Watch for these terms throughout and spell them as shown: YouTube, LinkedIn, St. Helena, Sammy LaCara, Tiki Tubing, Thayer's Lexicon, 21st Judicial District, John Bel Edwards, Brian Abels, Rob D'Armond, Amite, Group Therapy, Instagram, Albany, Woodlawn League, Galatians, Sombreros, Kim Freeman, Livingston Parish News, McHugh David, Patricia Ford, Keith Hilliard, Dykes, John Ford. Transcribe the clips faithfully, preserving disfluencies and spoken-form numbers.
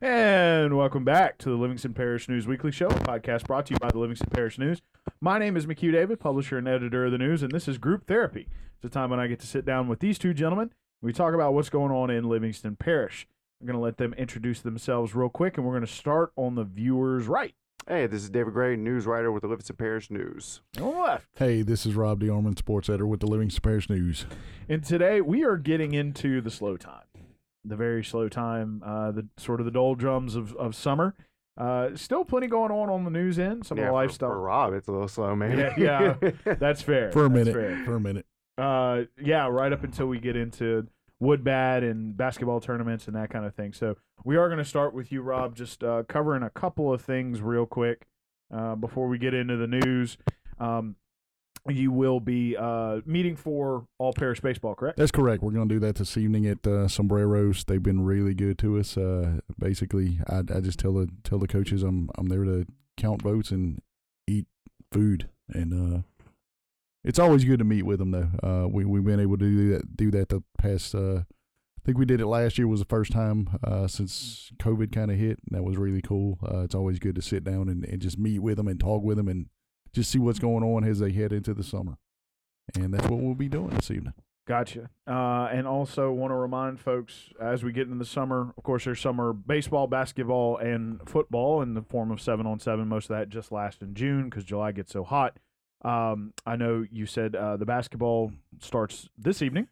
And welcome back to the Livingston Parish News Weekly Show, a podcast brought to you by the Livingston Parish News. My name is McHugh David, publisher and editor of the news, and this is Group Therapy. It's a time when I get to sit down with these two gentlemen. We talk about what's going on in Livingston Parish. I'm going to let them introduce themselves real quick, and we're going to start on the viewer's right. Hey, this is David Gray, news writer with the Livingston Parish News. On the left. Hey, this is Rob D'Armond, sports editor with the Livingston Parish News. And today we are getting into the slow time, the very slow time, uh, the sort of the doldrums of, of summer. Uh, still plenty going on on the news end, some yeah, of the lifestyle. For, for Rob, it's a little slow, man. Yeah, yeah that's fair. For a minute. Fair. For a minute. Uh, yeah, right up until we get into Woodbat and basketball tournaments and that kind of thing. So we are going to start with you, Rob, just uh, covering a couple of things real quick uh, before we get into the news. Um, you will be uh, meeting for all parish baseball, correct? That's correct. We're going to do that this evening at uh, Sombreros. They've been really good to us. Uh, basically, I, I just tell the tell the coaches I'm I'm there to count votes and eat food, and uh, it's always good to meet with them, though. Uh, we, we've been able to do that, do that the past uh, – I think we did it last year was the first time uh, since COVID kind of hit, and that was really cool. Uh, it's always good to sit down and, and just meet with them and talk with them and just see what's going on as they head into the summer. And that's what we'll be doing this evening. Gotcha. Uh, and also want to remind folks, as we get into the summer, of course, there's summer baseball, basketball, and football in the form of seven on seven. Most of that just lasts in June because July gets so hot. Um, I know you said uh, the basketball starts this evening,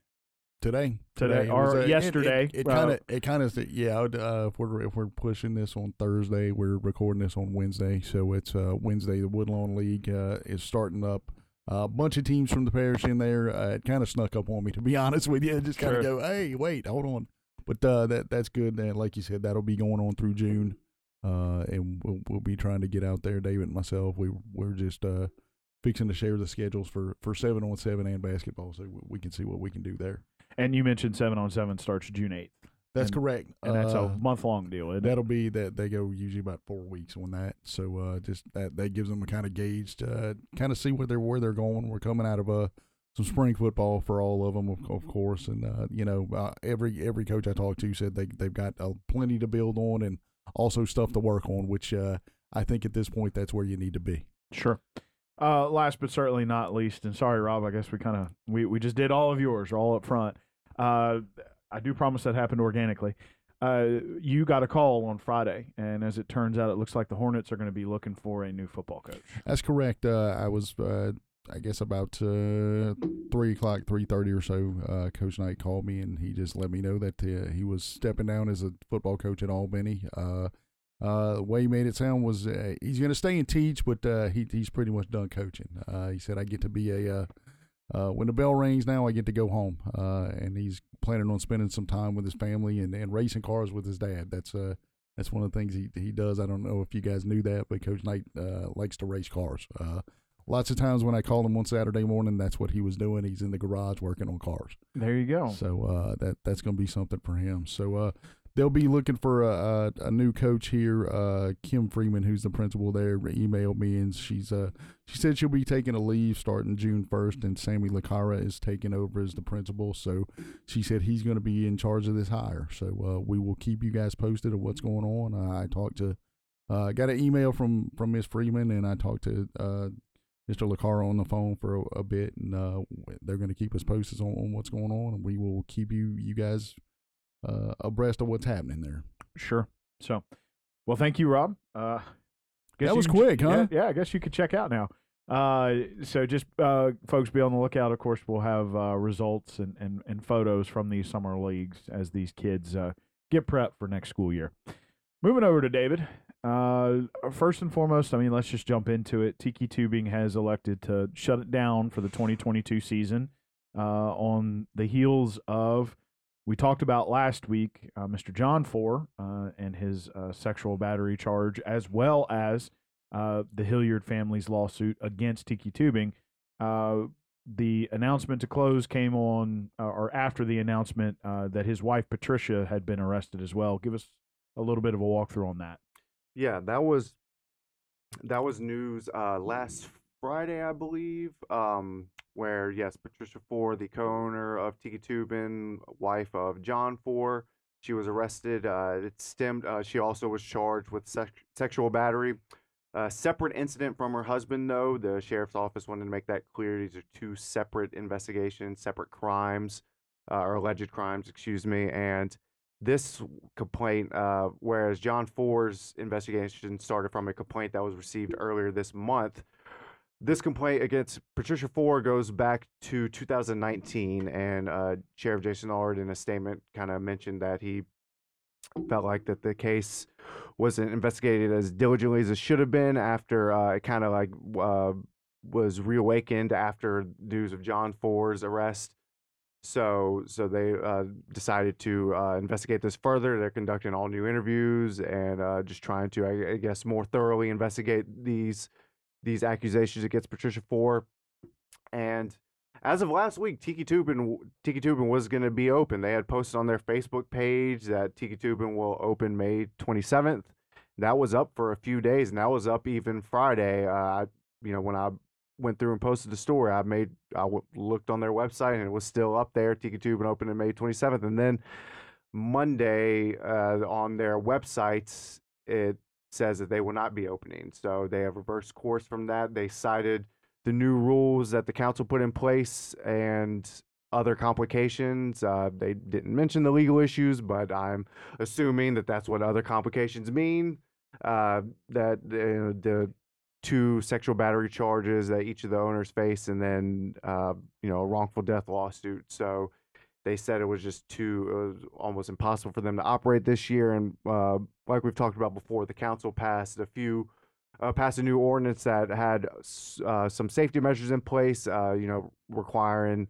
today, today, today. or a, yesterday. It kind of, it kind of, yeah. Uh, if we're if we're pushing this on Thursday, we're recording this on Wednesday, so it's uh, Wednesday. The Woodlawn League uh, is starting up. A uh, bunch of teams from the parish in there. Uh, it kind of snuck up on me, to be honest with you. I just kind of sure. go, hey, wait, hold on. But uh, that that's good. And like you said, that'll be going on through June, uh, and we'll, we'll be trying to get out there. David and myself, we we're just. Uh, fixing to share the schedules for, for seven on seven and basketball, so we can see what we can do there. And you mentioned seven on seven starts June eighth. That's and, correct. And that's uh, a month-long deal, isn't That'll it? Be that they go usually about four weeks on that, so uh, just that, that gives them a kind of gauge to uh, kind of see where they're, where they're going. We're coming out of uh, some spring football for all of them, of, of course, and, uh, you know, uh, every every coach I talked to said they, they've got uh, plenty to build on and also stuff to work on, which uh, I think at this point that's where you need to be. Sure. Uh, last but certainly not least, and sorry, Rob, I guess we kind of we, we just did all of yours all up front. Uh, I do promise that happened organically. Uh, you got a call on Friday, and as it turns out, it looks like the Hornets are going to be looking for a new football coach. That's correct. Uh, I was, uh, I guess, about uh, three o'clock, three thirty or so. Uh, Coach Knight called me, and he just let me know that uh, he was stepping down as a football coach at Albany. Uh, Uh, the way he made it sound was uh, he's going to stay and teach, but uh, he, he's pretty much done coaching. Uh, he said, I get to be a uh, – uh, when the bell rings now, I get to go home. Uh, and he's planning on spending some time with his family and, and racing cars with his dad. That's uh, that's one of the things he, he does. I don't know if you guys knew that, but Coach Knight uh, likes to race cars. Uh, lots of times when I called him on Saturday morning, that's what he was doing. He's in the garage working on cars. There you go. So uh, that that's going to be something for him. So uh, – they'll be looking for a, a, a new coach here. Uh, Kim Freeman, who's the principal there, emailed me, and she's uh, she said she'll be taking a leave starting June first, and Sammy LaCara is taking over as the principal. So she said he's going to be in charge of this hire. So uh, we will keep you guys posted of what's going on. I talked to uh, – got an email from, from Miz Freeman, and I talked to uh, Mister LaCara on the phone for a, a bit, and uh, they're going to keep us posted on, on what's going on, and we will keep you, you guys – Uh, abreast of what's happening there. Sure. So, well, thank you, Rob. Uh, guess that was quick, ch- huh? Yeah, yeah, I guess you could check out now. Uh, so just uh, folks, be on the lookout. Of course, we'll have uh, results and, and, and photos from these summer leagues as these kids uh, get prepped for next school year. Moving over to David. Uh, first and foremost, I mean, let's just jump into it. Tiki Tubing has elected to shut it down for the twenty twenty-two season uh, on the heels of we talked about last week, uh, Mister John Ford uh, and his uh, sexual battery charge, as well as uh, the Hilliard family's lawsuit against Tiki Tubing. Uh, the announcement to close came on, uh, or after the announcement uh, that his wife Patricia had been arrested as well. Give us a little bit of a walkthrough on that. Yeah, that was that was news uh, last Friday, I believe. Um, Where, yes, Patricia Ford, the co-owner of Tiki Tubing, wife of John Ford, She was arrested. Uh, it stemmed. Uh, she also was charged with sex sexual battery. A separate incident from her husband, though. The sheriff's office wanted to make that clear. These are two separate investigations, separate crimes, uh, or alleged crimes, excuse me. And this complaint, uh, whereas John Ford's investigation started from a complaint that was received earlier this month, this complaint against Patricia Ford goes back to two thousand nineteen, and uh, Sheriff Jason Allard, in a statement, kind of mentioned that he felt like that the case wasn't investigated as diligently as it should have been after uh, it kind of like uh, was reawakened after news of John Ford's arrest. So, so they uh, decided to uh, investigate this further. They're conducting all new interviews and uh, just trying to, I, I guess, more thoroughly investigate these. These accusations against Patricia Ford. And as of last week, Tiki Tubing, Tiki Tubing was going to be open. They had posted on their Facebook page that Tiki Tubing will open May twenty-seventh. That was up for a few days, and that was up even Friday. Uh, you know, when I went through and posted the story, I made, I w- looked on their website, and it was still up there. Tiki Tubing opened on May twenty-seventh, and then Monday uh, on their websites, it says that they will not be opening. So they have reversed course from that. They cited the new rules that the council put in place and other complications. Uh, they didn't mention the legal issues, but I'm assuming that that's what other complications mean, uh, that the, the two sexual battery charges that each of the owners face, and then, uh, you know, a wrongful death lawsuit. So they said it was just too, it was almost impossible for them to operate this year. And uh, like we've talked about before, the council passed a few, uh, passed a new ordinance that had uh, some safety measures in place, uh, you know, requiring,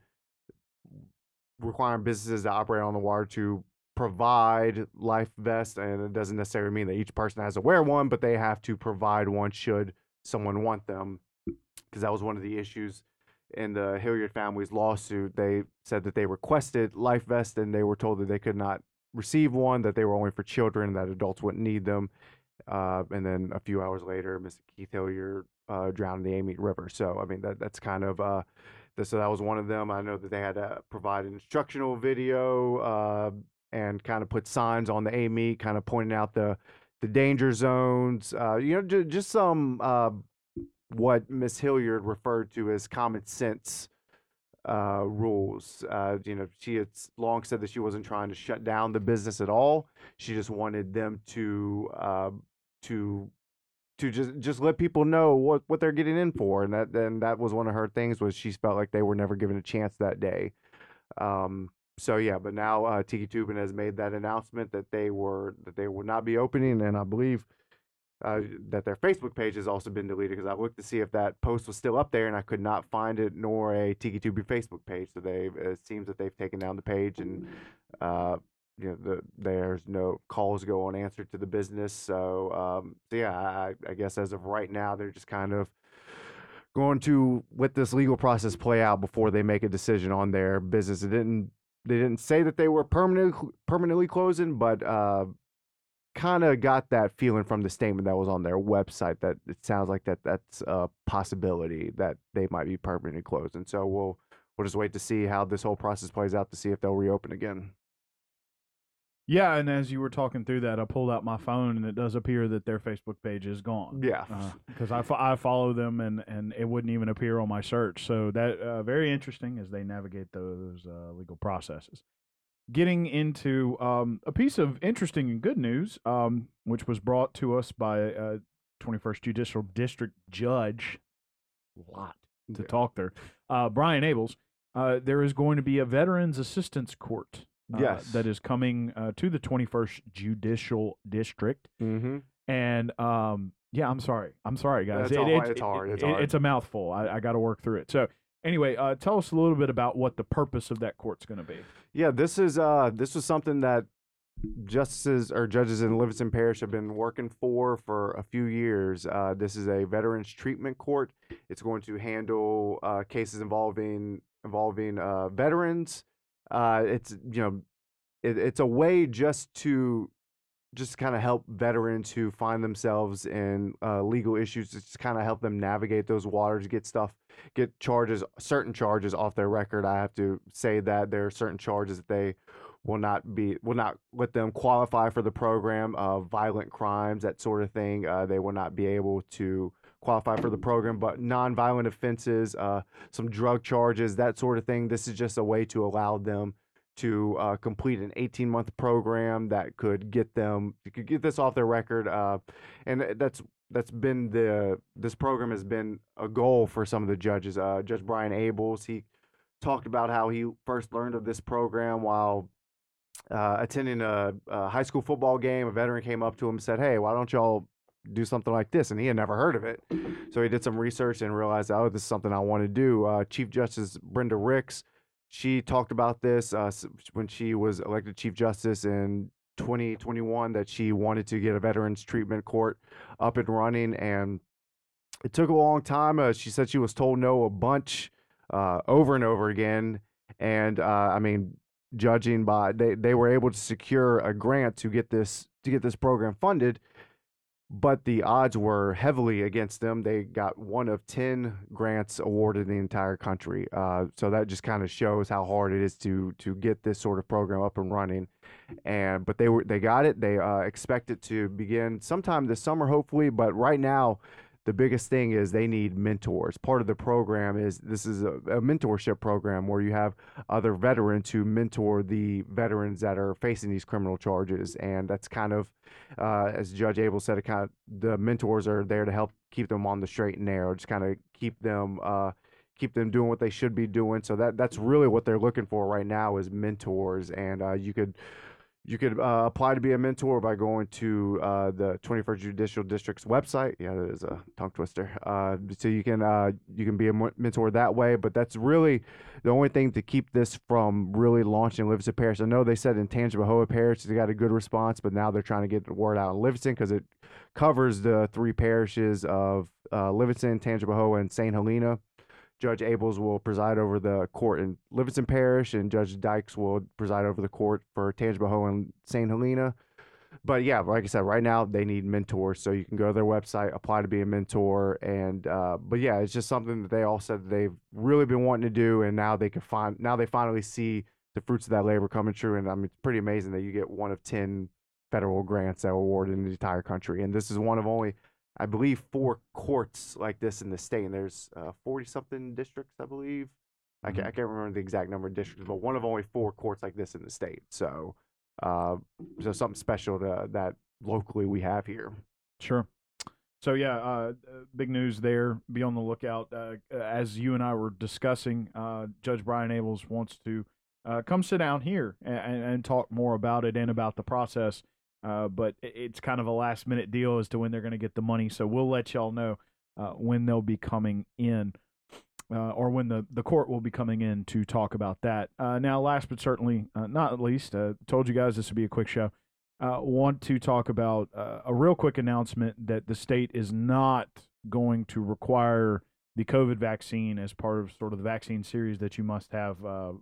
requiring businesses to operate on the water to provide life vests. And it doesn't necessarily mean that each person has to wear one, but they have to provide one should someone want them, because that was one of the issues in the Hilliard family's lawsuit. They said that they requested life vests, and they were told that they could not receive one, that they were only for children, that adults wouldn't need them. Uh, and then a few hours later, Mister Keith Hilliard uh, drowned in the Amite River. So, I mean, that that's kind of, uh, the, so that was one of them. I know that they had to provide an instructional video uh, and kind of put signs on the Amite, kind of pointing out the, the danger zones, uh, you know, j- just some, uh, what Miss Hilliard referred to as common sense uh, rules. Uh, you know, she had long said that she wasn't trying to shut down the business at all. She just wanted them to uh, to to just just let people know what, what they're getting in for, and that and that was one of her things, was she felt like they were never given a chance that day. Um, so yeah, but now uh, Tiki Tubing has made that announcement that they were that they would not be opening, and I believe Uh, that their Facebook page has also been deleted, because I looked to see if that post was still up there, and I could not find it, nor a Tiki Tubing Facebook page. So they it seems that they've taken down the page, and uh, you know the, there's no calls go unanswered to the business. So, um, so yeah, I, I guess as of right now, they're just kind of going to let this legal process play out before they make a decision on their business. It didn't they didn't say that they were permanently permanently closing, but uh, kind of got that feeling from the statement that was on their website that it sounds like that that's a possibility that they might be permanently closed. And so we'll we'll just wait to see how this whole process plays out to see if they'll reopen again. Yeah, and as you were talking through that, I pulled out my phone, and it does appear that their Facebook page is gone. Yeah, because uh, I, fo- I follow them, and, and it wouldn't even appear on my search. So that uh, very interesting as they navigate those uh, legal processes. Getting into um, a piece of interesting and good news, um, which was brought to us by a twenty-first Judicial District Judge, a lot to yeah. talk there, uh, Brian Abels. Uh, there is going to be a Veterans Assistance Court uh, yes. that is coming uh, to the twenty-first Judicial District. Mm-hmm. And, um, yeah, I'm sorry. I'm sorry, guys. It, right. it, it's hard. It's, it, hard. It, it's a mouthful. I, I got to work through it. So, anyway, uh, tell us a little bit about what the purpose of that court's going to be. Yeah, this is uh, this was something that justices or judges in Livingston Parish have been working for for a few years. Uh, this is a veterans treatment court. It's going to handle uh, cases involving involving uh, veterans. Uh, it's you know, it, it's a way just to just kind of help veterans who find themselves in uh, legal issues, just kind of help them navigate those waters, get stuff. Get charges, certain charges off their record. I have to say that there are certain charges that they will not be will not let them qualify for the program. Uh, violent crimes, that sort of thing, uh, they will not be able to qualify for the program. But nonviolent offenses, uh, some drug charges, that sort of thing, this is just a way to allow them to uh, complete an eighteen-month program that could get them could get this off their record. Uh, and that's that's been the this program has been a goal for some of the judges. Uh, Judge Brian Abels, he talked about how he first learned of this program while uh, attending a, a high school football game. A veteran came up to him and said, "Hey, why don't y'all do something like this?" And he had never heard of it. So he did some research and realized, oh, this is something I want to do. Uh, Chief Justice Brenda Ricks, she talked about this uh, when she was elected Chief Justice in twenty twenty-one, that she wanted to get a veterans treatment court up and running. And it took a long time. Uh, she said she was told no a bunch uh, over and over again. And uh, I mean, judging by, they, they were able to secure a grant to get this, to get this program funded. But the odds were heavily against them. They got one of ten grants awarded in the entire country. Uh, so that just kind of shows how hard it is to to get this sort of program up and running. And but they were they got it. They uh, expect it to begin sometime this summer, hopefully. But right now, the biggest thing is they need mentors. Part of the program is this is a, a mentorship program where you have other veterans who mentor the veterans that are facing these criminal charges. And that's kind of, uh, as Judge Abels said, it kind of, the mentors are there to help keep them on the straight and narrow, just kind of keep them uh, keep them doing what they should be doing. So that that's really what they're looking for right now is mentors. And uh, you could... You could uh, apply to be a mentor by going to uh, the twenty-first Judicial District's website. Yeah, that is a tongue twister. Uh, so you can uh, you can be a mentor that way. But that's really the only thing to keep this from really launching in Livingston Parish. I know they said in Tangipahoa Parish they got a good response, but now they're trying to get the word out in Livingston because it covers the three parishes of uh, Livingston, Tangipahoa, and Saint Helena. Judge Abels will preside over the court in Livingston Parish, and Judge Dykes will preside over the court for Tangipahoa and Saint Helena. But yeah, like I said, right now they need mentors, so you can go to their website, apply to be a mentor, and uh, but yeah, it's just something that they all said that they've really been wanting to do, and now they can find now they finally see the fruits of that labor coming true. And I mean, it's pretty amazing that you get one of ten federal grants that are awarded in the entire country, and this is one of only, I believe, four courts like this in the state, and there's forty-something uh, districts, I believe. I can't, I can't remember the exact number of districts, but one of only four courts like this in the state. So, uh, so something special to, that locally we have here. Sure. So, yeah, uh, big news there. Be on the lookout. Uh, as you and I were discussing, uh, Judge Brian Abels wants to uh, come sit down here and, and talk more about it and about the process. Uh, but it's kind of a last-minute deal as to when they're going to get the money. So we'll let y'all know uh, when they'll be coming in uh, or when the, the court will be coming in to talk about that. Uh, now, last but certainly uh, not least, uh, told you guys this would be a quick show, uh, want to talk about uh, a real quick announcement that the state is not going to require the COVID vaccine as part of sort of the vaccine series that you must have uh,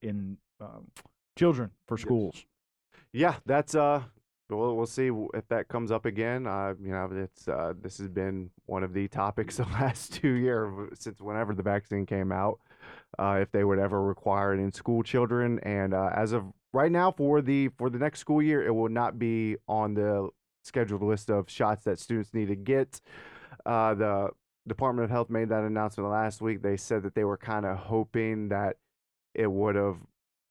in um, children for schools. Yeah, that's uh... – Well, we'll see if that comes up again. Uh, you know, it's uh, this has been one of the topics the last two years since whenever the vaccine came out, uh, if they would ever require it in school children. And uh, as of right now, for the for the next school year, it will not be on the scheduled list of shots that students need to get. Uh, the Department of Health made that announcement last week. They said that they were kind of hoping that it would have.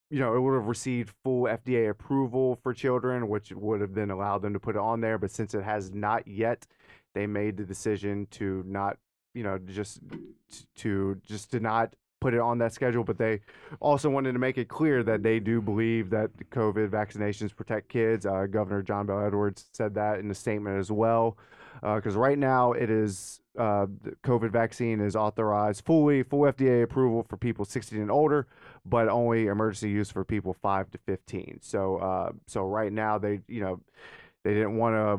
You know, it would have received full F D A approval for children, which would have then allowed them to put it on there. But since it has not yet, they made the decision to not, you know, just to just to not put it on that schedule. But they also wanted to make it clear that they do believe that the COVID vaccinations protect kids. Uh, Governor John Bel Edwards said that in a statement as well, because uh, right now it is uh, the COVID vaccine is authorized fully, full F D A approval for people sixteen and older, but only emergency use for people five to fifteen. So, uh, so right now they, you know, they didn't want to,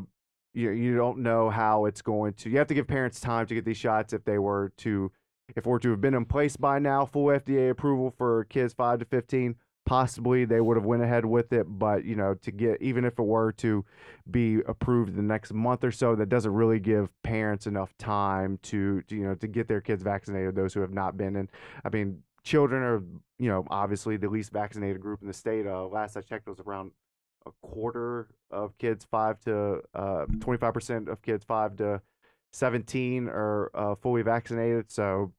you, you don't know how it's going to, you have to give parents time to get these shots. If they were to, if it were to have been in place by now, full F D A approval for kids five to fifteen, possibly they would have went ahead with it. But, you know, to get, even if it were to be approved the next month or so, that doesn't really give parents enough time to, to you know, to get their kids vaccinated, those who have not been. And I mean, children are, you know, obviously the least vaccinated group in the state. Uh, last I checked, it was around a quarter of kids, five to uh, twenty-five percent of kids, five to seventeen are uh, fully vaccinated. So,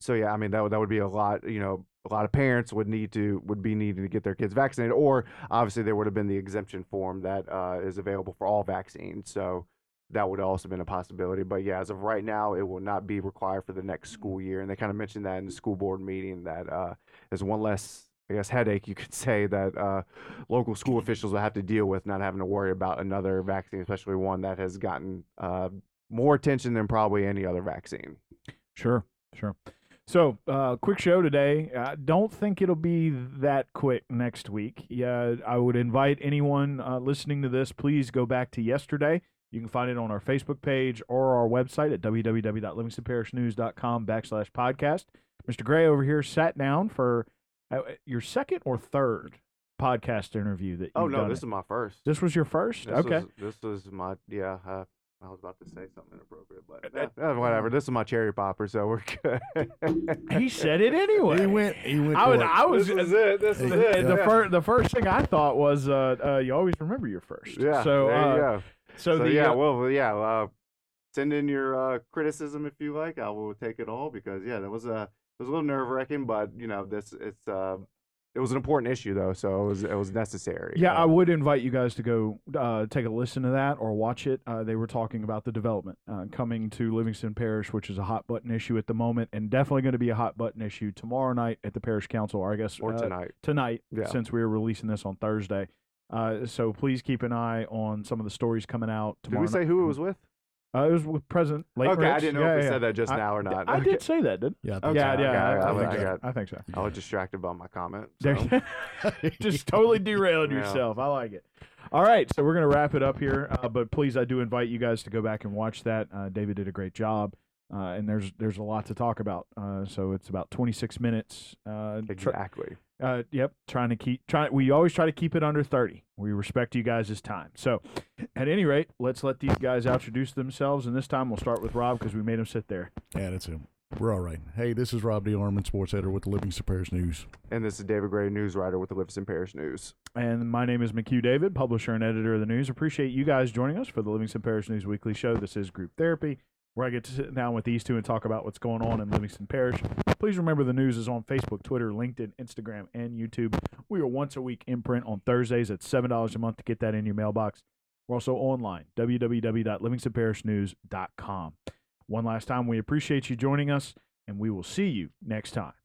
so yeah, I mean, that would, that would be a lot, you know, a lot of parents would need to, would be needing to get their kids vaccinated, or obviously there would have been the exemption form that uh, is available for all vaccines. So that would also have been a possibility. But yeah, as of right now, it will not be required for the next school year. And they kind of mentioned that in the school board meeting, that uh, there's one less, I guess, headache, you could say, that uh, local school officials will have to deal with, not having to worry about another vaccine, especially one that has gotten uh, more attention than probably any other vaccine. Sure, sure. So, uh, quick show today. I don't think it'll be that quick next week. Yeah, I would invite anyone uh, listening to this, please go back to yesterday. You can find it on our Facebook page or our website at www.livingston parish news dot com backslash podcast. Mister Gray over here sat down for uh, your second or third podcast interview that you Oh, no, done this it. is my first. This was your first? This okay. Was, this was my, yeah, uh, I was about to say something inappropriate, but that, uh, whatever. This is my cherry popper, so we're good. He said it anyway. He went. He went. I was. It. I was. This is it. This is the, it. The yeah. first. The first thing I thought was, uh, uh, you always remember your first. Yeah. So. There uh, you go. So, so the, yeah. Uh, well. Yeah. Uh, send in your uh, criticism if you like. I will take it all, because yeah, that was a uh, it was a little nerve wracking, but you know this it's. Uh, It was an important issue, though, so it was it was necessary. Yeah, uh, I would invite you guys to go uh, take a listen to that or watch it. Uh, they were talking about the development uh, coming to Livingston Parish, which is a hot-button issue at the moment, and definitely going to be a hot-button issue tomorrow night at the Parish Council, or I guess or uh, tonight, tonight yeah. since we are releasing this on Thursday. Uh, so please keep an eye on some of the stories coming out tomorrow. Did we say night. who it was with? Uh, it was with President Lake Okay, Ricks. I didn't know yeah, if we yeah. said that just I, now or not. I okay. did say that, didn't I? Yeah, yeah, okay. yeah. I, I, I, think I, got, I think so. I was distracted by my comment. So. Just totally derailed yeah. yourself. I like it. All right, so we're going to wrap it up here. Uh, but please, I do invite you guys to go back and watch that. Uh, David did a great job, uh, and there's there's a lot to talk about. Uh, so it's about twenty-six minutes. Uh, exactly. Tr- uh, yep, trying to keep – trying. We always try to keep it under thirty. We respect you guys' time. So – at any rate, let's let these guys introduce themselves, and this time we'll start with Rob because we made him sit there. Yeah, that's him. We're all right. Hey, this is Rob D'Armond, sports editor with the Livingston Parish News. And this is David Gray, news writer with the Livingston Parish News. And my name is McHugh David, publisher and editor of the news. Appreciate you guys joining us for the Livingston Parish News weekly show. This is Group Therapy, where I get to sit down with these two and talk about what's going on in Livingston Parish. Please remember the news is on Facebook, Twitter, LinkedIn, Instagram, and YouTube. We are once a week in print on Thursdays at seven dollars a month to get that in your mailbox. We're also online, www dot livingston parish news dot com. One last time, we appreciate you joining us, and we will see you next time.